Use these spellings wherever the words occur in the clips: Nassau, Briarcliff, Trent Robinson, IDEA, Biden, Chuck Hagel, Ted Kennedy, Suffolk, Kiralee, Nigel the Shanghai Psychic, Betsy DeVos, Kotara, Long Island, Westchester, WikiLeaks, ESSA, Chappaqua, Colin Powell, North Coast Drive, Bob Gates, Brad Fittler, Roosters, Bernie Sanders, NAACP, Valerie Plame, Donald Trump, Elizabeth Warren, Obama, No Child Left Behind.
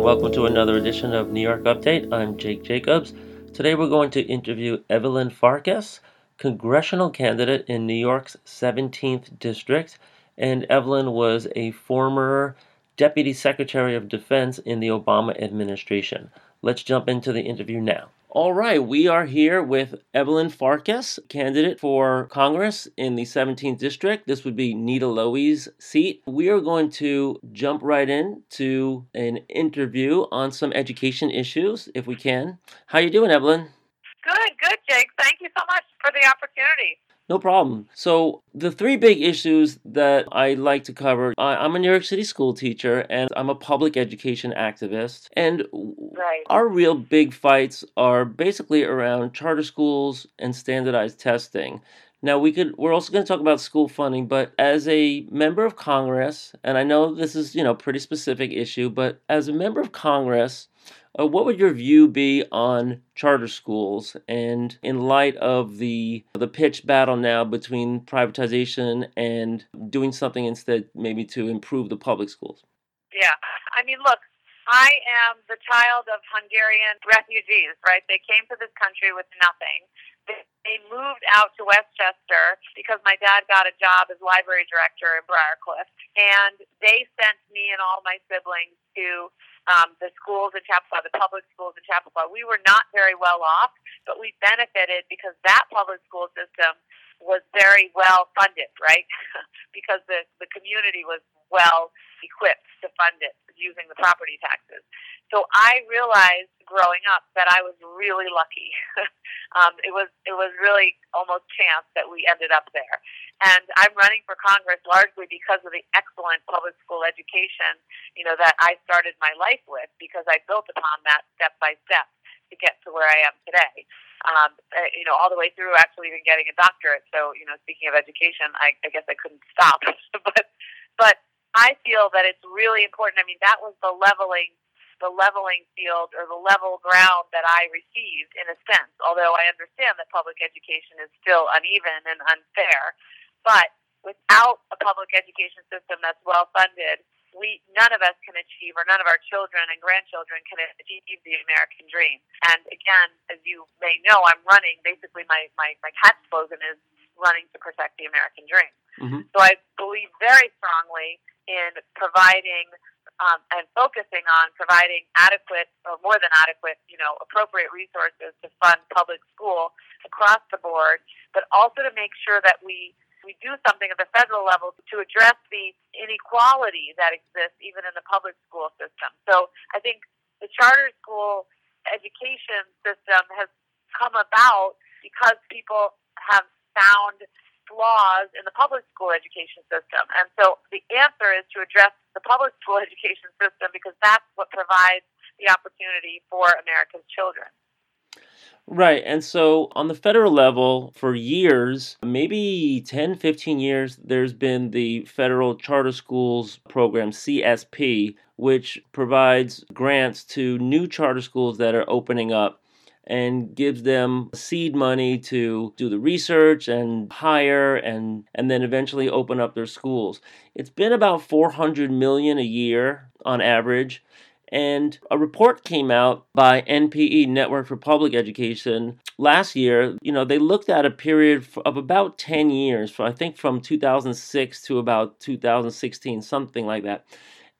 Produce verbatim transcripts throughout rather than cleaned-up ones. and welcome to another edition of New York Update. I'm Jake Jacobs. Today we're going to interview Evelyn Farkas, congressional candidate in New York's seventeenth District. And Evelyn was a former Deputy Secretary of Defense in the Obama administration. Let's jump into the interview now. All right, we are here with Evelyn Farkas, candidate for Congress in the seventeenth District. This would be Nita Lowey's seat. We are going to jump right in to an interview on some education issues, if we can. How are you doing, Evelyn? Good, good, Jake. Thank you so much for the opportunity. No problem. So the three big issues that I like to cover, I, I'm a New York City school teacher and I'm a public education activist. And right. Our real big fights are basically around charter schools and standardized testing. Now, we could, we're also going to talk about school funding, but as a member of Congress, and I know this is, you know, pretty specific issue, but as a member of Congress, uh, what would your view be on charter schools and in light of the the pitched battle now between privatization and doing something instead maybe to improve the public schools? Yeah. I mean, look, I am the child of Hungarian refugees, right? They came to this country with nothing. They moved out to Westchester because my dad got a job as library director in Briarcliff, and they sent me and all my siblings to um, the schools in Chappaqua, the public schools in Chappaqua. We were not very well off, but we benefited because that public school system was very well funded, right? Because the, the community was well equipped to fund it using the property taxes. So I realized growing up that I was really lucky. um, it was it was really almost chance that we ended up there. And I'm running for Congress largely because of the excellent public school education, you know, that I started my life with, because I built upon that step by step to get to where I am today. Um, you know, all the way through actually even getting a doctorate. So, you know, speaking of education, I, I guess I couldn't stop. but but I feel that it's really important. I mean, that was the leveling, the leveling field or the level ground that I received in a sense, although I understand that public education is still uneven and unfair. But without a public education system that's well-funded, we none of us can achieve, or none of our children and grandchildren can achieve the American dream. And again, as you may know, I'm running, basically my, my, my catch slogan is running to protect the American dream. Mm-hmm. So I believe very strongly in providing um, and focusing on providing adequate or more than adequate, you know, appropriate resources to fund public school across the board, but also to make sure that we, we do something at the federal level to address the inequality that exists even in the public school system. So I think the charter school education system has come about because people have found laws in the public school education system. And so the answer is to address the public school education system, because that's what provides the opportunity for America's children. Right. And so on the federal level, for years, maybe ten, fifteen years, there's been the Federal Charter Schools Program, C S P, which provides grants to new charter schools that are opening up, and gives them seed money to do the research and hire and and then eventually open up their schools. It's been about four hundred million dollars a year on average. And a report came out by N P E, Network for Public Education, last year. You know, they looked at a period of about ten years, I think from two thousand six to about two thousand sixteen, something like that.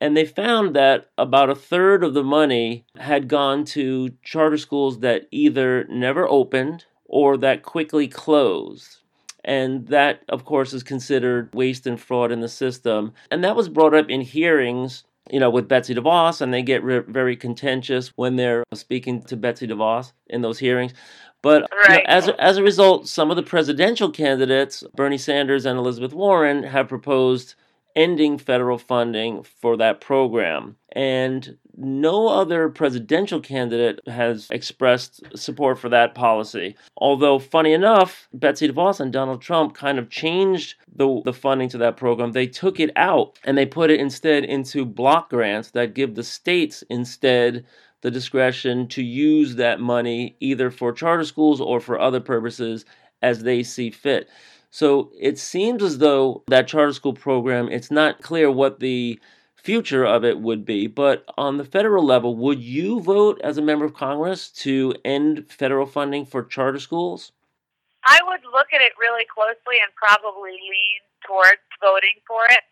And they found that about a third of the money had gone to charter schools that either never opened or that quickly closed. And that, of course, is considered waste and fraud in the system. And that was brought up in hearings, you know, with Betsy DeVos, and they get re- very contentious when they're speaking to Betsy DeVos in those hearings. But right. you know, as, as a result, some of the presidential candidates, Bernie Sanders and Elizabeth Warren, have proposed ending federal funding for that program. And no other presidential candidate has expressed support for that policy. Although, funny enough, Betsy DeVos and Donald Trump kind of changed the, the funding to that program. They took it out and they put it instead into block grants that give the states instead the discretion to use that money either for charter schools or for other purposes as they see fit. So it seems as though that charter school program, it's not clear what the future of it would be. But on the federal level, would you vote as a member of Congress to end federal funding for charter schools? I would look at it really closely and probably lean towards voting for it.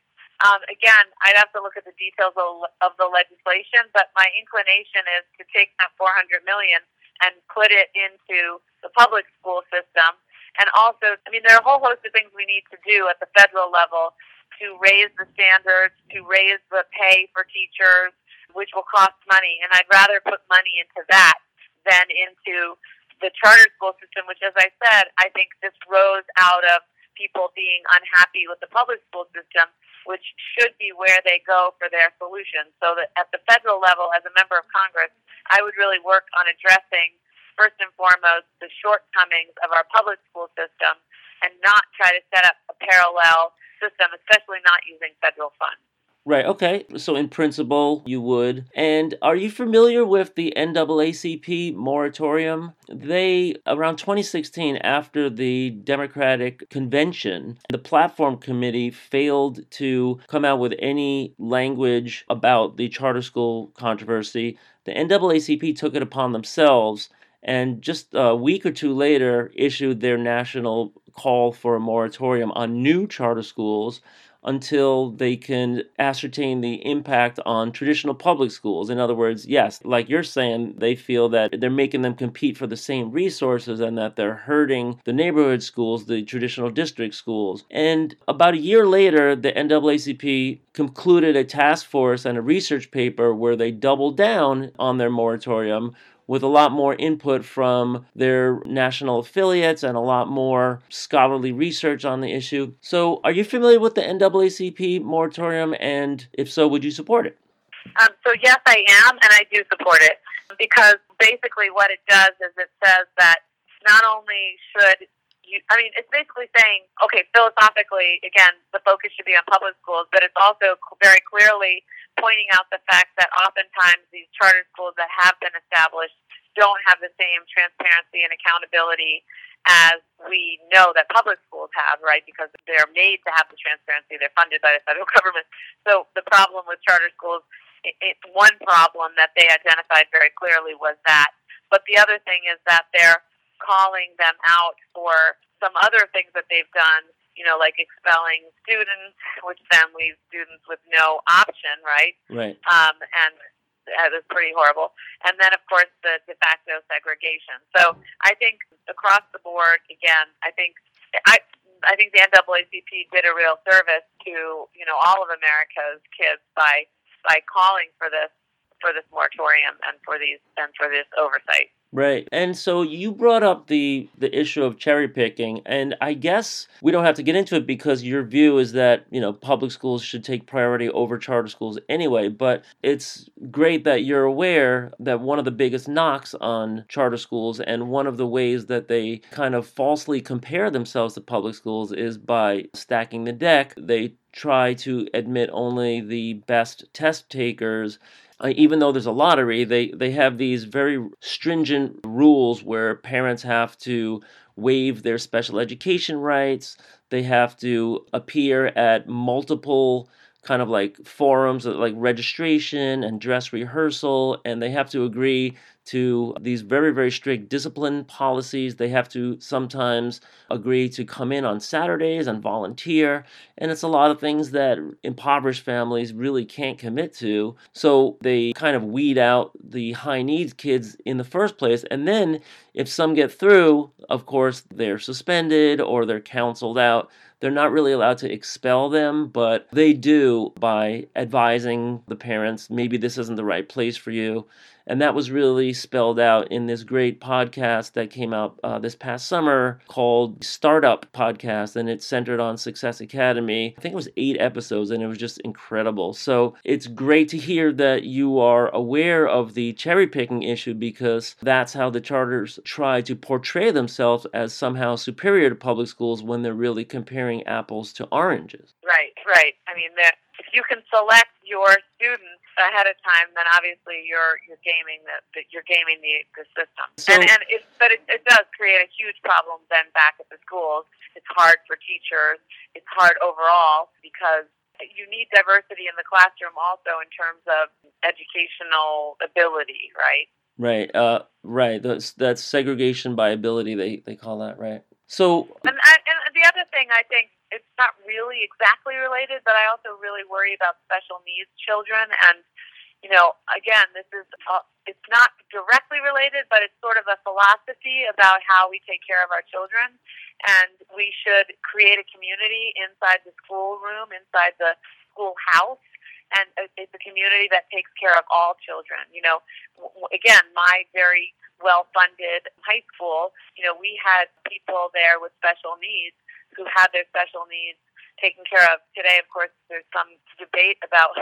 Um, again, I'd have to look at the details of, of the legislation, but my inclination is to take that four hundred million dollars and put it into the public school system. And also, I mean, there are a whole host of things we need to do at the federal level to raise the standards, to raise the pay for teachers, which will cost money. And I'd rather put money into that than into the charter school system, which, as I said, I think this rose out of people being unhappy with the public school system, which should be where they go for their solutions. So that at the federal level, as a member of Congress, I would really work on addressing, first and foremost, the shortcomings of our public school system and not try to set up a parallel system, especially not using federal funds. Right, okay. So in principle, you would. And are you familiar with the N double A C P moratorium? They, around twenty sixteen, after the Democratic Convention, the Platform Committee failed to come out with any language about the charter school controversy. The N double A C P took it upon themselves and just a week or two later issued their national call for a moratorium on new charter schools until they can ascertain the impact on traditional public schools. In other words, yes, like you're saying, they feel that they're making them compete for the same resources and that they're hurting the neighborhood schools, the traditional district schools. And about a year later, the N double A C P concluded a task force and a research paper where they doubled down on their moratorium with a lot more input from their national affiliates and a lot more scholarly research on the issue. So are you familiar with the N double A C P moratorium, and if so, would you support it? Um, so yes, I am, and I do support it, because basically what it does is it says that not only should you, I mean, it's basically saying, okay, philosophically, again, the focus should be on public schools, but it's also very clearly pointing out the fact that oftentimes these charter schools that have been established don't have the same transparency and accountability as we know that public schools have, right? Because they're made to have the transparency. They're funded by the federal government. So the problem with charter schools, it, it, one problem that they identified very clearly was that. But the other thing is that they're calling them out for some other things that they've done, you know, like expelling students, which then leaves students with no option, right? Right. Um, and that is pretty horrible. And then, of course, the de facto segregation. So I think across the board, again, I think I I think the N double A C P did a real service to, you know, all of America's kids by by calling for this for this moratorium and for these and for this oversight. Right. And so you brought up the, the issue of cherry picking, and I guess we don't have to get into it because your view is that, you know, public schools should take priority over charter schools anyway, but it's great that you're aware that one of the biggest knocks on charter schools and one of the ways that they kind of falsely compare themselves to public schools is by stacking the deck. They try to admit only the best test takers. Uh, even though there's a lottery, they, they have these very stringent rules where parents have to waive their special education rights. They have to appear at multiple kind of like forums, like registration and dress rehearsal, and they have to agree to these very, very strict discipline policies. They have to sometimes agree to come in on Saturdays and volunteer, and it's a lot of things that impoverished families really can't commit to, so they kind of weed out the high needs kids in the first place, and then if some get through, of course, they're suspended or they're counseled out. They're not really allowed to expel them, but they do by advising the parents, maybe this isn't the right place for you. And that was really spelled out in this great podcast that came out uh, this past summer called Startup Podcast, and it's centered on Success Academy. I think it was eight episodes, and it was just incredible. So it's great to hear that you are aware of the cherry-picking issue, because that's how the charters try to portray themselves as somehow superior to public schools when they're really comparing apples to oranges. Right, right. I mean, that if you can select your students ahead of time, then obviously you're you're gaming the, the you're gaming the, the system. So, and and it, but it, it does create a huge problem then back at the schools. It's hard for teachers. It's hard overall because you need diversity in the classroom also in terms of educational ability, right? Right, uh, right. That's, that's segregation by ability, they, they call that, right? So, and, and the other thing, I think, it's not really exactly related, but I also really worry about special needs children. And, you know, again, this is uh, it's not directly related, but it's sort of a philosophy about how we take care of our children. And we should create a community inside the schoolroom, inside the schoolhouse. And it's a community that takes care of all children. You know, again, my very well-funded high school, you know, we had people there with special needs who had their special needs taken care of. Today, of course, there's some debate about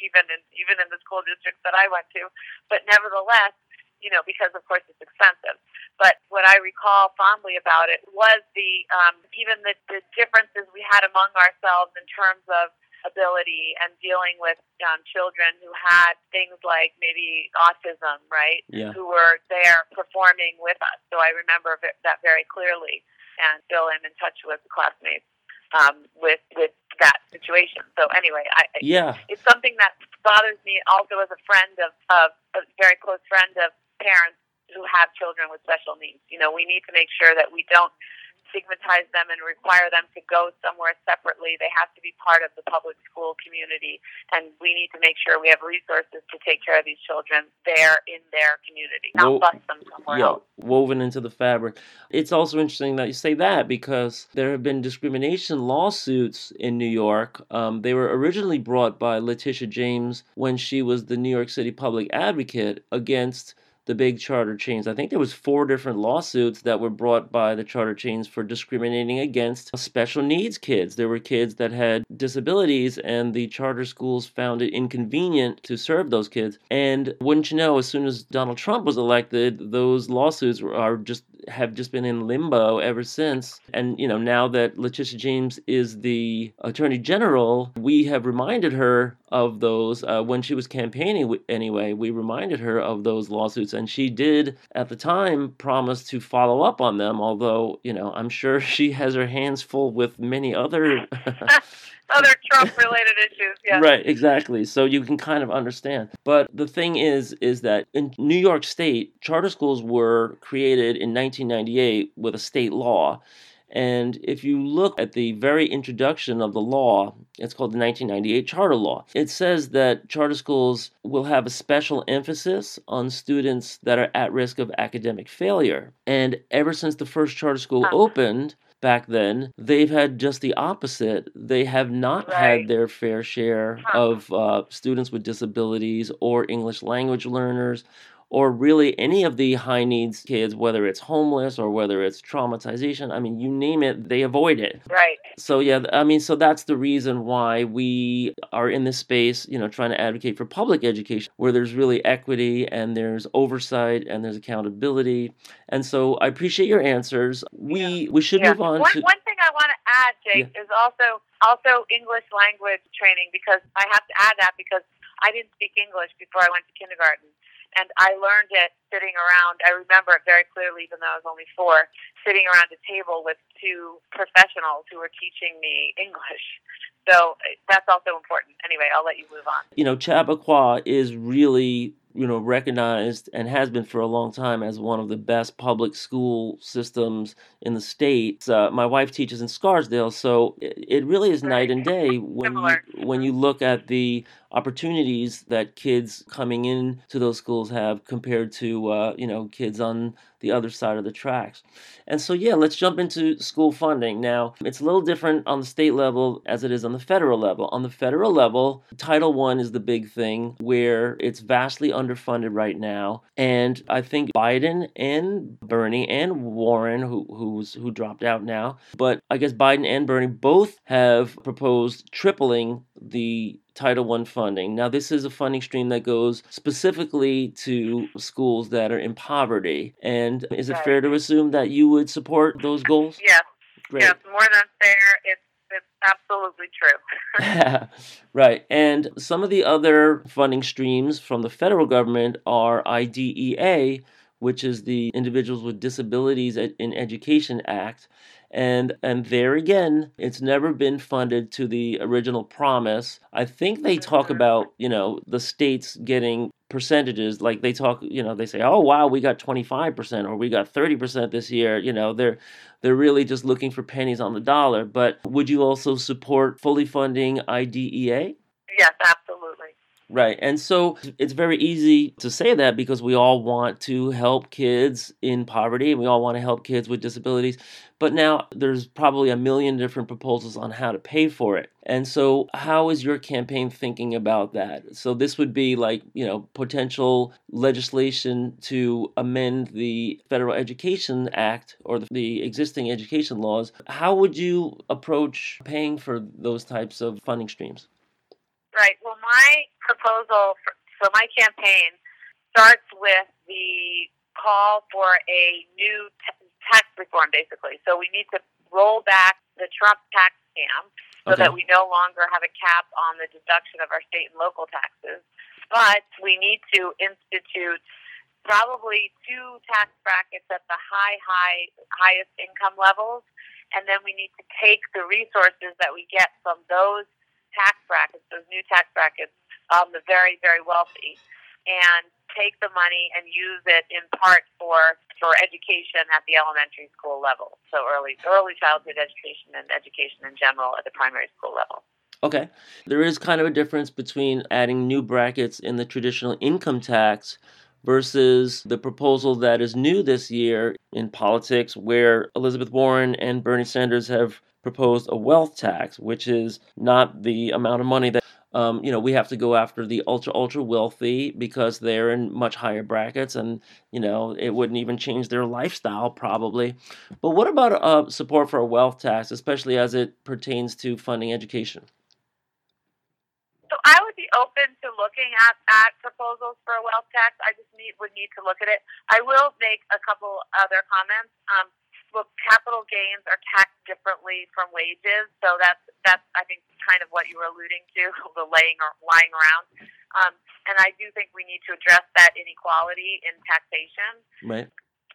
even in, even in the school districts that I went to, but nevertheless, you know, because of course it's expensive. But what I recall fondly about it was the um, even the, the differences we had among ourselves in terms of ability and dealing with um, children who had things like maybe autism, right? Yeah. Who were there performing with us. So I remember that very clearly. And still am in touch with classmates um, with with that situation. So anyway, I, yeah. it's something that bothers me also as a friend of, of, a very close friend of parents who have children with special needs. You know, we need to make sure that we don't stigmatize them and require them to go somewhere separately. They have to be part of the public school community, and we need to make sure we have resources to take care of these children there in their community, not Wo- bust them somewhere yeah. else. Woven into the fabric. It's also interesting that you say that because there have been discrimination lawsuits in New York. Um, they were originally brought by Letitia James when she was the New York City public advocate against the big charter chains. I think there was four different lawsuits that were brought by the charter chains for discriminating against special needs kids. There were kids that had disabilities, and the charter schools found it inconvenient to serve those kids. And wouldn't you know, as soon as Donald Trump was elected, those lawsuits were, are just have just been in limbo ever since. And, you know, now that Letitia James is the Attorney General, we have reminded her of those. Uh, when she was campaigning, anyway, we reminded her of those lawsuits. And she did, at the time, promise to follow up on them, although, you know, I'm sure she has her hands full with many other... other Trump-related issues, yeah. Right, exactly. So you can kind of understand. But the thing is, is that in New York State, charter schools were created in nineteen ninety-eight with a state law. And if you look at the very introduction of the law, it's called the nineteen ninety-eight Charter Law. It says that charter schools will have a special emphasis on students that are at risk of academic failure. And ever since the first charter school oh. opened... back then, they've had just the opposite. They have not right. had their fair share huh. of uh, students with disabilities or English language learners or really any of the high needs kids, whether it's homeless or whether it's traumatization. I mean, you name it, they avoid it. Right. So, yeah, I mean, so that's the reason why we are in this space, you know, trying to advocate for public education where there's really equity and there's oversight and there's accountability. And so I appreciate your answers. We yeah. we should yeah. move on one, to... One thing I want to add, Jake, yeah. is also also English language training, because I have to add that because I didn't speak English before I went to kindergarten. And I learned it sitting around. I remember it very clearly, even though I was only four, sitting around a table with two professionals who were teaching me English. So that's also important. Anyway, I'll let you move on. You know, Chappaqua is really... you know, recognized and has been for a long time as one of the best public school systems in the state. Uh, my wife teaches in Scarsdale, so it, it really is night and day when you, when you look at the opportunities that kids coming in to those schools have compared to, uh, you know, kids on the other side of the tracks. And so, yeah, let's jump into school funding. Now, it's a little different on the state level as it is on the federal level. On the federal level, Title One is the big thing where it's vastly underfunded right now. And I think Biden and Bernie and Warren, who who's who dropped out now, but I guess Biden and Bernie both have proposed tripling the Title One funding. Now, this is a funding stream that goes specifically to schools that are in poverty. And is it fair to assume that you would support those goals? Yes. Great. Yes, more than fair. It's It's absolutely true. Right. And some of the other funding streams from the federal government are I D E A, which is the Individuals with Disabilities in Education Act, And and there again, it's never been funded to the original promise. I think they talk about, you know, the states getting percentages, like they talk, you know, they say, oh, wow, we got twenty-five percent or we got thirty percent this year. You know, they're they're really just looking for pennies on the dollar. But would you also support fully funding I D E A? Yes, absolutely. Right. And so it's very easy to say that because we all want to help kids in poverty and we all want to help kids with disabilities. But now there's probably a million different proposals on how to pay for it. And so how is your campaign thinking about that? So this would be like, you know, potential legislation to amend the Federal Education Act or the, the existing education laws. How would you approach paying for those types of funding streams? Right. Well, my proposal for, so my campaign starts with the call for a new t- tax reform, basically. So we need to roll back the Trump tax scam so okay. that we no longer have a cap on the deduction of our state and local taxes. But we need to institute probably two tax brackets at the high, high, highest income levels, and then we need to take the resources that we get from those tax brackets, those new tax brackets, um, the very, very wealthy, and take the money and use it in part for for education at the elementary school level, so early early childhood education and education in general at the primary school level. Okay. There is kind of a difference between adding new brackets in the traditional income tax versus the proposal that is new this year in politics where Elizabeth Warren and Bernie Sanders have proposed a wealth tax, which is not the amount of money that, um, you know, we have to go after the ultra, ultra wealthy because they're in much higher brackets and, you know, it wouldn't even change their lifestyle probably. But what about uh, support for a wealth tax, especially as it pertains to funding education? So I would be open to looking at, at proposals for a wealth tax. I just need, would need to look at it. I will make a couple other comments. Um, Well, capital gains are taxed differently from wages, so that's that's I think kind of what you were alluding to, the laying or lying around. Um, and I do think we need to address that inequality in taxation. Right,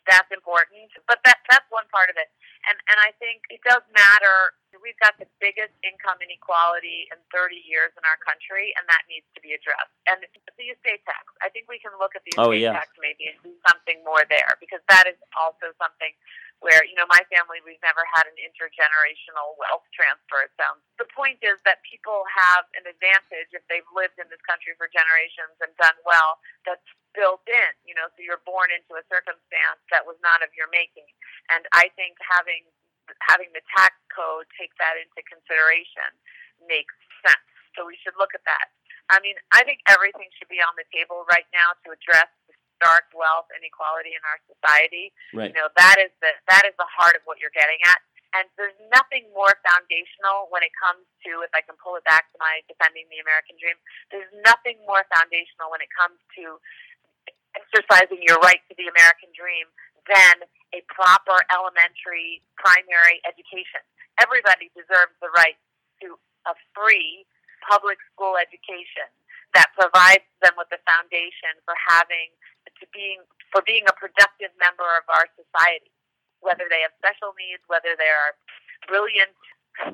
that's important. But that that's one part of it. And and I think it does matter. We've got the biggest income inequality in thirty years in our country, and that needs to be addressed. And the estate tax, I think we can look at the estate oh, yeah. tax maybe and do something more there, because that is also something where, you know, my family, we've never had an intergenerational wealth transfer, it sounds. The point is that people have an advantage if they've lived in this country for generations and done well that's built in, you know, so you're born into a circumstance that was not of your making. And I think having having the tax code take that into consideration makes sense. So we should look at that. I mean, I think everything should be on the table right now to address the stark wealth inequality in our society. Right. You know, that is the that is the heart of what you're getting at. And there's nothing more foundational when it comes to, if I can pull it back to my defending the American dream, there's nothing more foundational when it comes to exercising your right to the American dream than a proper elementary, primary education. Everybody deserves the right to a free public school education that provides them with the foundation for having, to being, for being a productive member of our society. Whether they have special needs, whether they are brilliant,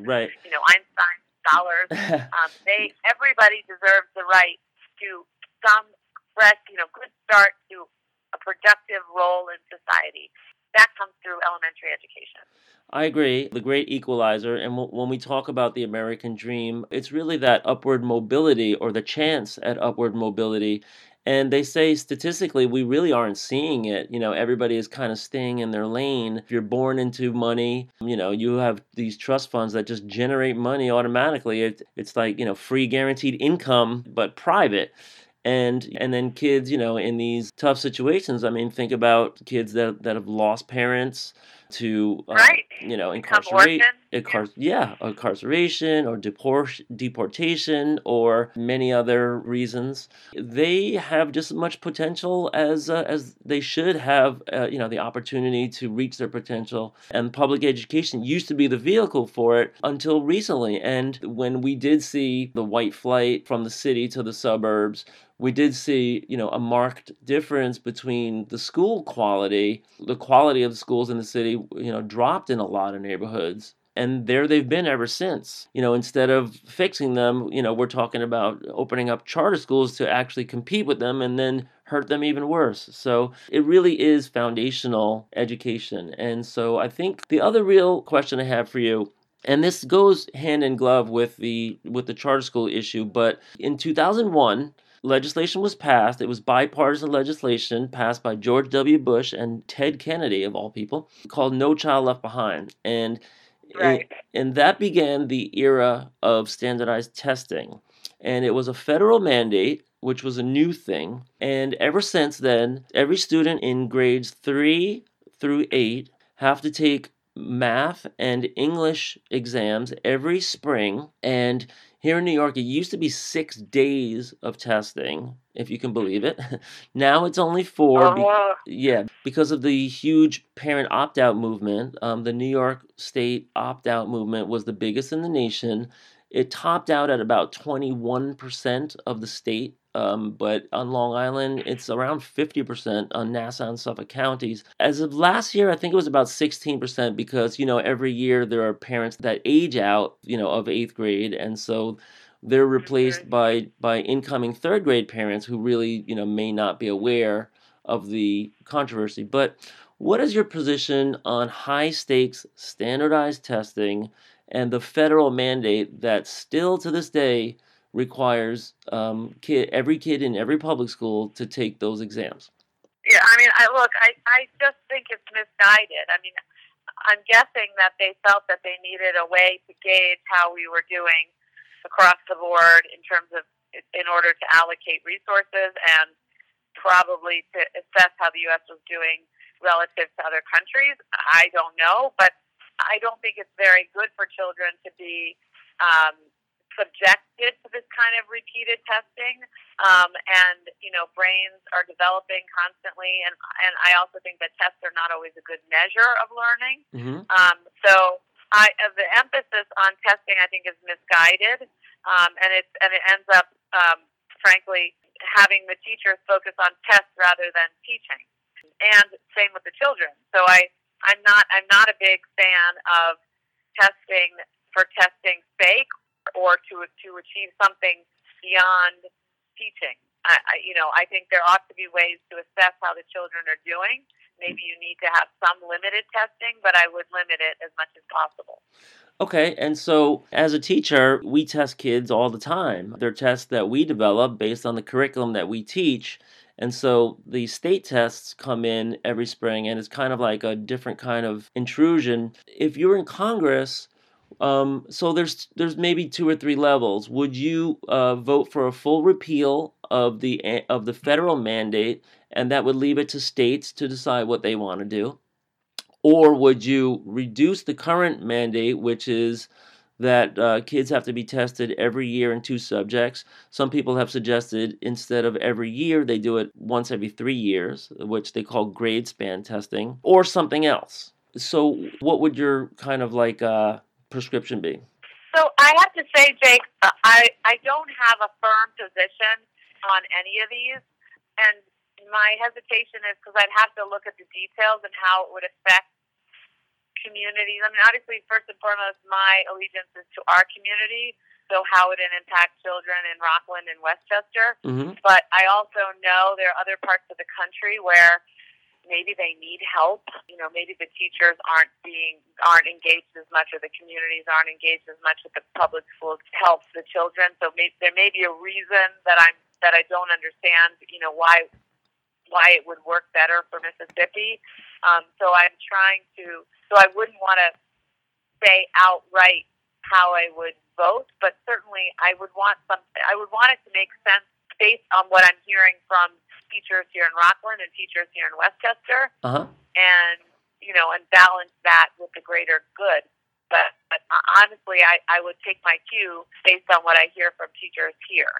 right. you know, Einstein scholars, um, they everybody deserves the right to some fresh, you know, good start to a productive role in society. That comes through elementary education. I agree. The great equalizer. And w- when we talk about the American dream, it's really that upward mobility or the chance at upward mobility. And they say statistically, we really aren't seeing it. You know, everybody is kind of staying in their lane. If you're born into money, you know, you have these trust funds that just generate money automatically. It, it's like, you know, free guaranteed income, but private. And and then kids, you know, in these tough situations, I mean, think about kids that that have lost parents to, uh, right. you know, incarceration. incar- yeah, incarceration or deport- deportation or many other reasons. They have just as much potential as uh, as they should have, uh, you know, the opportunity to reach their potential. And public education used to be the vehicle for it until recently. And when we did see the white flight from the city to the suburbs, we did see, you know, a marked difference between the school quality. The quality of the schools in the city, you know, dropped in a lot of neighborhoods. And there they've been ever since. You know, instead of fixing them, you know, we're talking about opening up charter schools to actually compete with them and then hurt them even worse. So it really is foundational education. And so I think the other real question I have for you, and this goes hand in glove with the with the charter school issue, but in two thousand one, legislation was passed. It was bipartisan legislation passed by George W. Bush and Ted Kennedy, of all people, called No Child Left Behind. And right. it, and that began the era of standardized testing. And it was a federal mandate, which was a new thing. And ever since then, every student in grades three through eight have to take math and English exams every spring. And here in New York, it used to be six days of testing, if you can believe it. Now it's only four. Oh, wow. Be- yeah, because of the huge parent opt-out movement, um, the New York State opt-out movement was the biggest in the nation. It topped out at about twenty-one percent of the state. Um, but on Long Island, it's around fifty percent on Nassau and Suffolk counties. As of last year, I think it was about sixteen percent because, you know, every year there are parents that age out, you know, of eighth grade. And so they're replaced by, by incoming third grade parents who really, you know, may not be aware of the controversy. But what is your position on high stakes standardized testing and the federal mandate that still to this day requires um, kid, every kid in every public school to take those exams? Yeah, I mean, I look, I, I just think it's misguided. I mean, I'm guessing that they felt that they needed a way to gauge how we were doing across the board in terms of, in order to allocate resources and probably to assess how the U S was doing relative to other countries. I don't know, but I don't think it's very good for children to be um, subjected to this kind of repeated testing, um, and, you know, brains are developing constantly, and and I also think that tests are not always a good measure of learning. Mm-hmm. Um, so I, uh, the emphasis on testing, I think, is misguided, um, and it's and it ends up, um, frankly, having the teachers focus on tests rather than teaching, and same with the children. So I I'm not I'm not a big fan of testing for testing's sake, or to to achieve something beyond teaching. I, I, you know, I think there ought to be ways to assess how the children are doing. Maybe you need to have some limited testing, but I would limit it as much as possible. Okay, and so as a teacher, we test kids all the time. They're tests that we develop based on the curriculum that we teach. And so the state tests come in every spring, and it's kind of like a different kind of intrusion. If you're in Congress... Um, so there's there's maybe two or three levels. Would you uh, vote for a full repeal of the of the federal mandate, and that would leave it to states to decide what they want to do? Or would you reduce the current mandate, which is that uh, kids have to be tested every year in two subjects? Some people have suggested instead of every year, they do it once every three years, which they call grade span testing, or something else. So what would your kind of like... Uh, prescription be? So I have to say, Jake, I, I don't have a firm position on any of these, and my hesitation is because I'd have to look at the details and how it would affect communities. I mean, obviously, first and foremost, my allegiance is to our community, so how would it impact children in Rockland and Westchester? Mm-hmm. But I also know there are other parts of the country where maybe they need help. You know, maybe the teachers aren't being, aren't engaged as much, or the communities aren't engaged as much with the public schools to help the children. So maybe, there may be a reason that I'm, that I don't understand, you know, why, why it would work better for Mississippi. Um, so I'm trying to, so I wouldn't want to say outright how I would vote, but certainly I would want some, I would want it to make sense based on what I'm hearing from teachers here in Rockland and teachers here in Westchester, uh-huh. and, you know, and balance that with the greater good But, but honestly, I, I would take my cue based on what I hear from teachers here.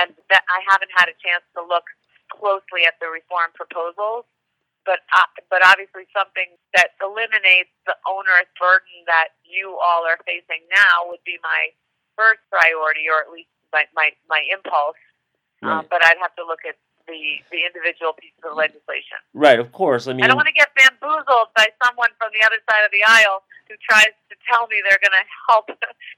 And that I haven't had a chance to look closely at the reform proposals, but uh, but obviously something that eliminates the onerous burden that you all are facing now would be my first priority, or at least my my, my impulse. Right. Um, but I'd have to look at the, the individual pieces of legislation. Right, of course. I mean, I don't want to get bamboozled by someone from the other side of the aisle who tries to tell me they're going to help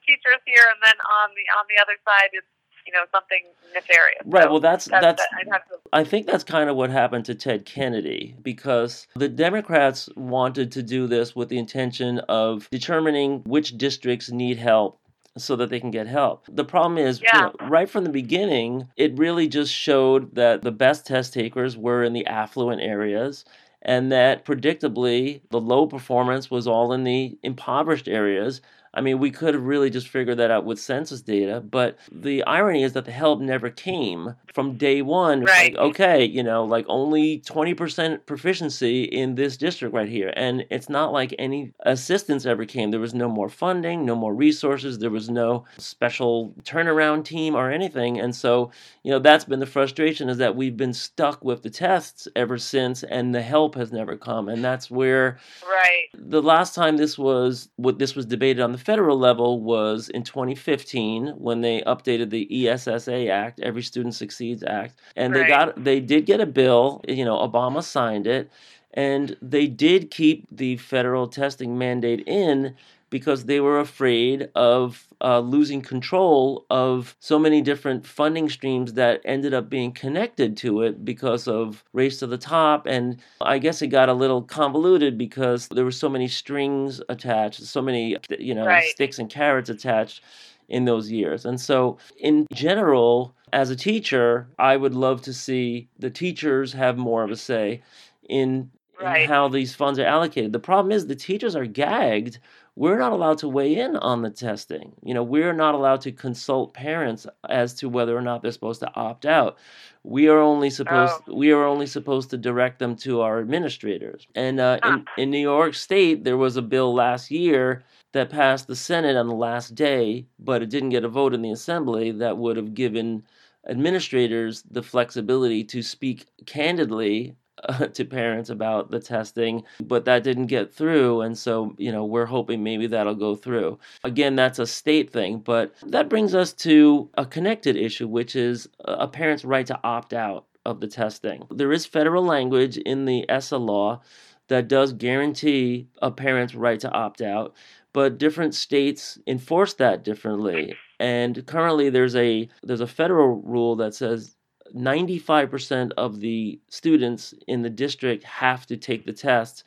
teachers here, and then on the on the other side it's, you know, something nefarious. Right. So well, that's that's. that's that I'd have to... I think that's kind of what happened to Ted Kennedy, because the Democrats wanted to do this with the intention of determining which districts need help so that they can get help. The problem is, yeah. you know, right from the beginning, it really just showed that the best test takers were in the affluent areas, and that predictably the low performance was all in the impoverished areas. I mean, we could have really just figured that out with census data, but the irony is that the help never came from day one. Right. Like, okay, you know, like only twenty percent proficiency in this district right here. And it's not like any assistance ever came. There was no more funding, no more resources. There was no special turnaround team or anything. And so, you know, that's been the frustration, is that we've been stuck with the tests ever since, and the help has never come. And that's where right. the last time this was, what this was debated on the federal level was in twenty fifteen, when they updated the ESSA Act, Every Student Succeeds Act, and right. they got they did get a bill, you know, Obama signed it, and they did keep the federal testing mandate in because they were afraid of uh, losing control of so many different funding streams that ended up being connected to it because of Race to the Top. And I guess it got a little convoluted because there were so many strings attached, so many, you know, right. sticks and carrots attached in those years. And so in general, as a teacher, I would love to see the teachers have more of a say in, right. in how these funds are allocated. The problem is the teachers are gagged. We're not allowed to weigh in on the testing. You know, we're not allowed to consult parents as to whether or not they're supposed to opt out. We are only supposed oh. we are only supposed to direct them to our administrators. And uh, huh. in, in New York State, there was a bill last year that passed the Senate on the last day, but it didn't get a vote in the Assembly, that would have given administrators the flexibility to speak candidly Uh, to parents about the testing, but that didn't get through. And so, you know, we're hoping maybe that'll go through. Again, that's a state thing, but that brings us to a connected issue, which is a parent's right to opt out of the testing. There is federal language in the ESSA law that does guarantee a parent's right to opt out, but different states enforce that differently. And currently there's a there's a federal rule that says ninety-five percent of the students in the district have to take the test.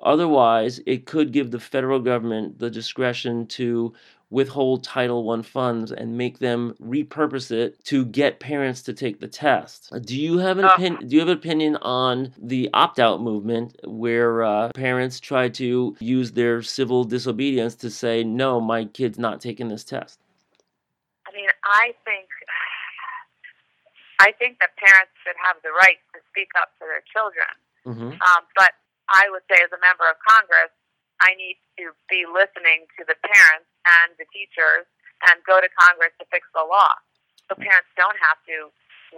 Otherwise, it could give the federal government the discretion to withhold Title One funds and make them repurpose it to get parents to take the test. Do you have an uh, opinion? Do you have an opinion on the opt-out movement, where uh, parents try to use their civil disobedience to say, "No, my kid's not taking this test"? I mean, I think. I think that parents should have the right to speak up for their children. Mm-hmm. Um, but I would say, as a member of Congress, I need to be listening to the parents and the teachers and go to Congress to fix the law, so parents don't have to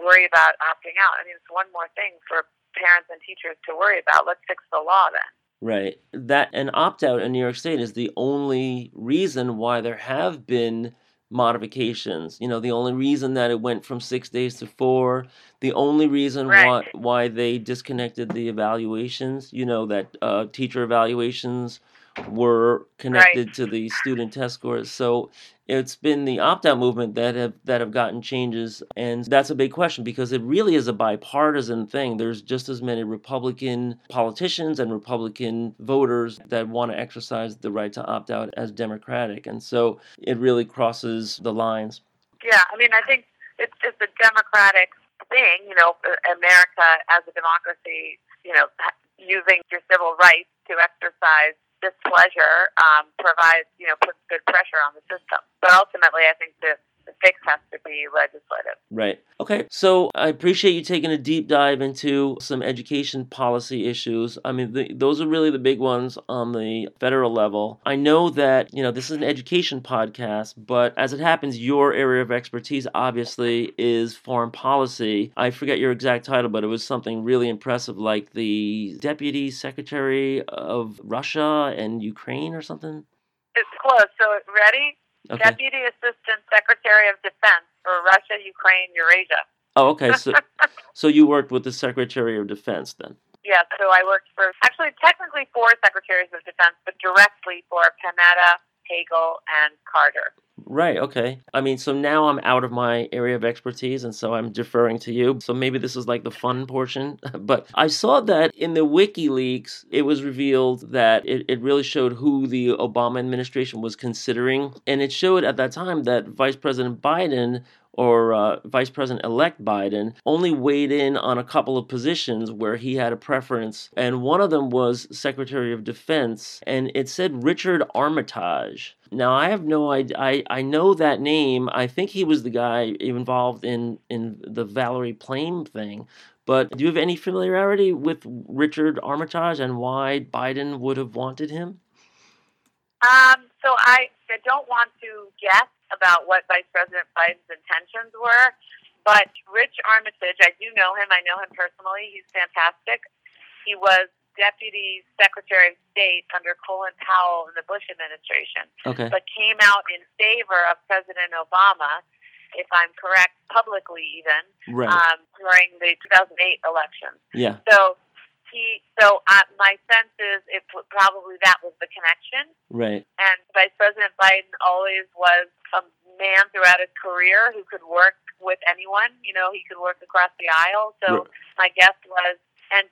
worry about opting out. I mean, it's one more thing for parents and teachers to worry about. Let's fix the law then. Right. That an opt-out in New York State is the only reason why there have been modifications. You know, the only reason that it went from six days to four, the only reason right. why why they disconnected the evaluations, you know, that uh, teacher evaluations were connected right. to the student test scores. So it's been the opt-out movement that have that have gotten changes, and that's a big question because it really is a bipartisan thing. There's just as many Republican politicians and Republican voters that want to exercise the right to opt out as Democratic, and so it really crosses the lines. Yeah, I mean, I think it's just a Democratic thing, you know, America as a democracy, you know, using your civil rights to exercise displeasure um, provides, you know, puts good pressure on the system. But ultimately, I think the, the fix has to be legislative. Right. Okay. So I appreciate you taking a deep dive into some education policy issues. I mean, the, those are really the big ones on the federal level. I know that, you know, this is an education podcast, but as it happens, your area of expertise obviously is foreign policy. I forget your exact title, but it was something really impressive, like the Deputy Secretary of Russia and Ukraine or something? It's close. So ready? Okay. Deputy Assistant Secretary of Defense for Russia, Ukraine, Eurasia. Oh, okay. So so you worked with the Secretary of Defense then? Yeah, so I worked for, actually technically four Secretaries of Defense, but directly for Panetta, Hagel, and Carter. Right, okay. I mean, so now I'm out of my area of expertise, and so I'm deferring to you. So maybe this is like the fun portion. But I saw that in the WikiLeaks, it was revealed that it, it really showed who the Obama administration was considering. And it showed at that time that Vice President Biden or uh, Vice President-elect Biden only weighed in on a couple of positions where he had a preference. And one of them was Secretary of Defense, and it said Richard Armitage. Now, I have no idea. I, I know that name. I think he was the guy involved in, in the Valerie Plame thing. But do you have any familiarity with Richard Armitage and why Biden would have wanted him? Um. So I don't want to guess about what Vice President Biden's intentions were, but Rich Armitage, I do know him, I know him personally, he's fantastic. He was Deputy Secretary of State under Colin Powell in the Bush administration, okay. But came out in favor of President Obama, if I'm correct, publicly even, right. um, during the two thousand eight election. Yeah. So, He, so uh, my sense is it probably that was the connection. Right. And Vice President Biden always was a man throughout his career who could work with anyone. You know, he could work across the aisle. So right. My guess was, and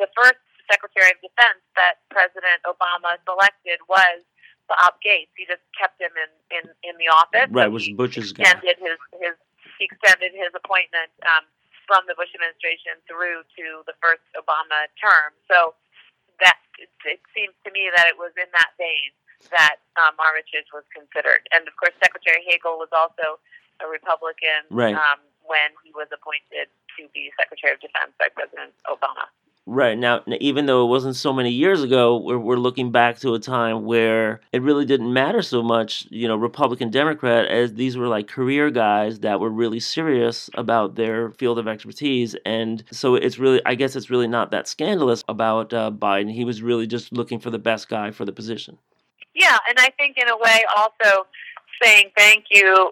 the first Secretary of Defense that President Obama selected was Bob Gates. He just kept him in, in, in the office. Right, it was Bush's guy. His, his, he extended his appointment um from the Bush administration through to the first Obama term. So that it, it seems to me that it was in that vein that um, Armitage was considered. And, of course, Secretary Hagel was also a Republican right. um, when he was appointed to be Secretary of Defense by President Obama. Right. Now, even though it wasn't so many years ago, we're, we're looking back to a time where it really didn't matter so much, you know, Republican, Democrat, as these were like career guys that were really serious about their field of expertise. And so it's really, I guess it's really not that scandalous about uh, Biden. He was really just looking for the best guy for the position. Yeah. And I think in a way also saying thank you,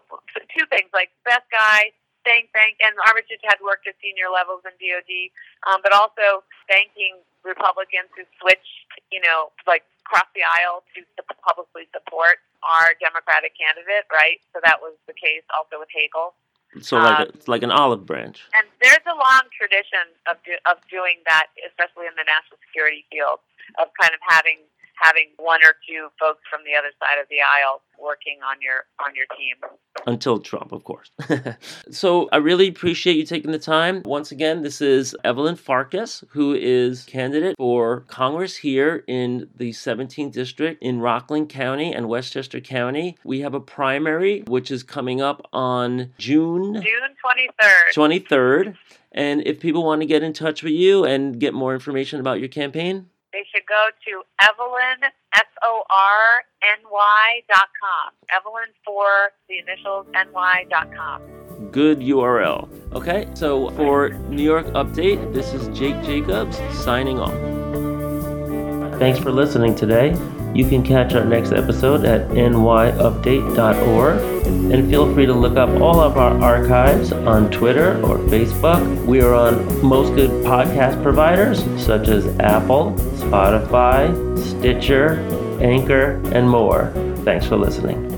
two things, like best guy, Thank, thank, and Armitage had worked at senior levels in D O D, um, but also thanking Republicans who switched, you know, like across the aisle to publicly support our Democratic candidate, right? So that was the case also with Hagel. So like um, a, like an olive branch. And there's a long tradition of do, of doing that, especially in the national security field, of kind of having having one or two folks from the other side of the aisle working on your on your team. Until Trump, of course. So I really appreciate you taking the time. Once again, this is Evelyn Farkas, who is candidate for Congress here in the seventeenth District in Rockland County and Westchester County. We have a primary, which is coming up on June... June twenty-third. twenty-third. And if people want to get in touch with you and get more information about your campaign... They should go to Evelyn, F O R N Y dot com. Evelyn for the initials, N Y dot com. Good U R L. Okay, so for New York Update, this is Jake Jacobs signing off. Thanks for listening today. You can catch our next episode at N Y update dot org. And feel free to look up all of our archives on Twitter or Facebook. We are on most good podcast providers such as Apple, Spotify, Stitcher, Anchor, and more. Thanks for listening.